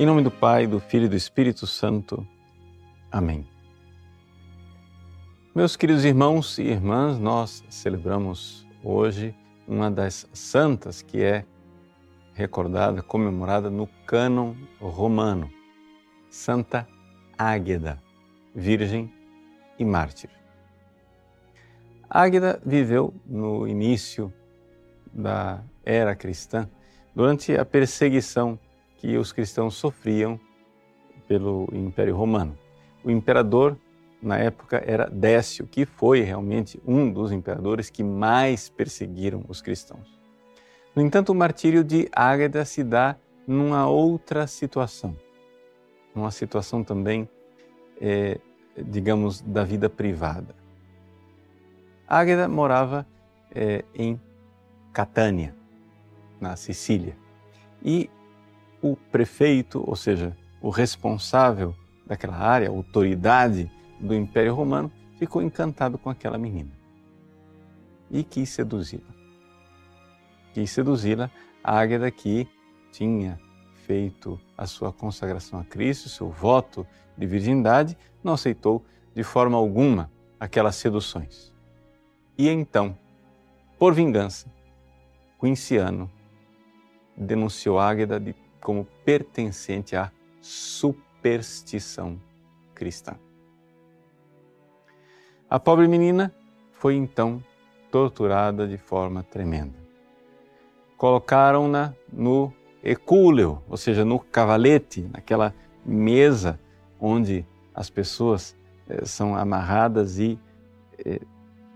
Em nome do Pai, do Filho e do Espírito Santo. Amém. Meus queridos irmãos e irmãs, nós celebramos hoje uma das santas que é recordada, comemorada no cânon romano, Santa Águeda, virgem e mártir. Águeda viveu no início da era cristã, durante a perseguição que os cristãos sofriam pelo Império Romano. O imperador, na época, era Décio, que foi realmente um dos imperadores que mais perseguiram os cristãos. No entanto, o martírio de Águeda se dá numa outra situação, uma situação também, digamos, da vida privada. Águeda morava em Catânia, na Sicília, e o prefeito, ou seja, o responsável daquela área, a autoridade do Império Romano, ficou encantado com aquela menina e quis seduzi-la. Águeda, que tinha feito a sua consagração a Cristo, seu voto de virgindade, não aceitou de forma alguma aquelas seduções. E então, por vingança, Quinciano denunciou Águeda como pertencente à superstição cristã. A pobre menina foi então torturada de forma tremenda. Colocaram-na no ecúleo, ou seja, no cavalete, naquela mesa onde as pessoas são amarradas e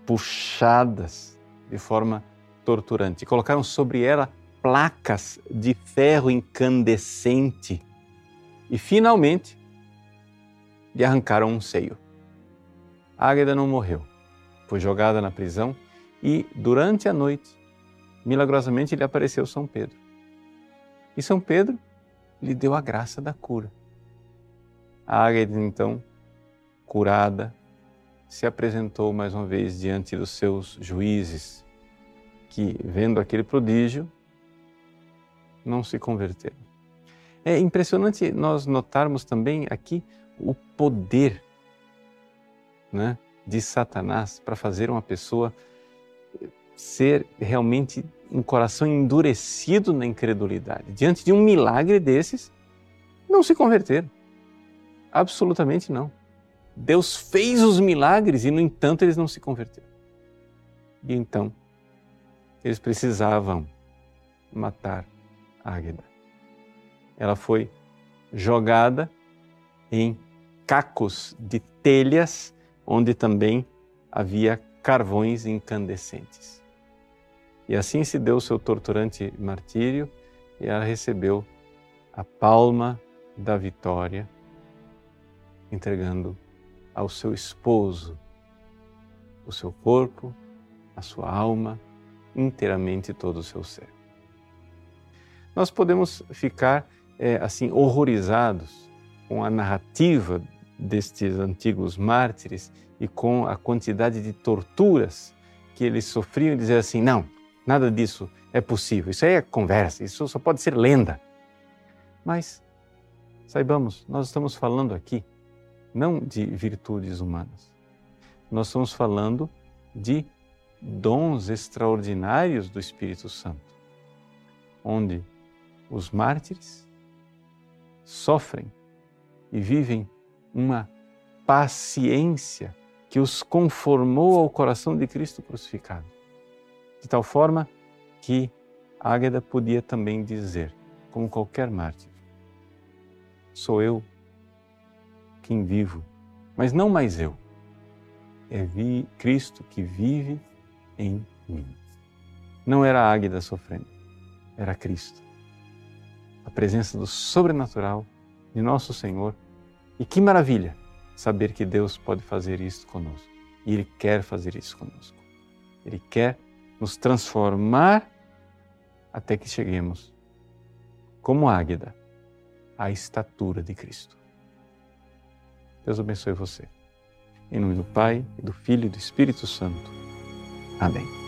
puxadas de forma torturante. Colocaram sobre ela placas de ferro incandescente e, finalmente, lhe arrancaram um seio. Águeda não morreu, foi jogada na prisão e, durante a noite, milagrosamente lhe apareceu São Pedro. E São Pedro lhe deu a graça da cura. A Águeda, então, curada, se apresentou mais uma vez diante dos seus juízes, que, vendo aquele prodígio, não se converteram. É impressionante nós notarmos também aqui o poder, né, de Satanás para fazer uma pessoa ser realmente um coração endurecido na incredulidade. Diante de um milagre desses, não se converteram. Absolutamente não. Deus fez os milagres e, no entanto, eles não se converteram. E então, eles precisavam matar Águeda. Ela foi jogada em cacos de telhas, onde também havia carvões incandescentes. E assim se deu o seu torturante martírio, e ela recebeu a palma da vitória, entregando ao seu esposo o seu corpo, a sua alma, inteiramente todo o seu ser. Nós podemos ficar assim horrorizados com a narrativa destes antigos mártires e com a quantidade de torturas que eles sofriam e dizer assim, não, nada disso é possível, isso aí é conversa, isso só pode ser lenda. Mas, saibamos, nós estamos falando aqui não de virtudes humanas, nós estamos falando de dons extraordinários do Espírito Santo, onde os mártires sofrem e vivem uma paciência que os conformou ao coração de Cristo crucificado, de tal forma que Águeda podia também dizer, como qualquer mártir, sou eu quem vivo, mas não mais eu, é Cristo que vive em mim. Não era Águeda sofrendo, era Cristo. A presença do sobrenatural de nosso Senhor. E que maravilha saber que Deus pode fazer isso conosco. E Ele quer fazer isso conosco. Ele quer nos transformar até que cheguemos, como Águeda, à estatura de Cristo. Deus abençoe você. Em nome do Pai, do Filho e do Espírito Santo. Amém.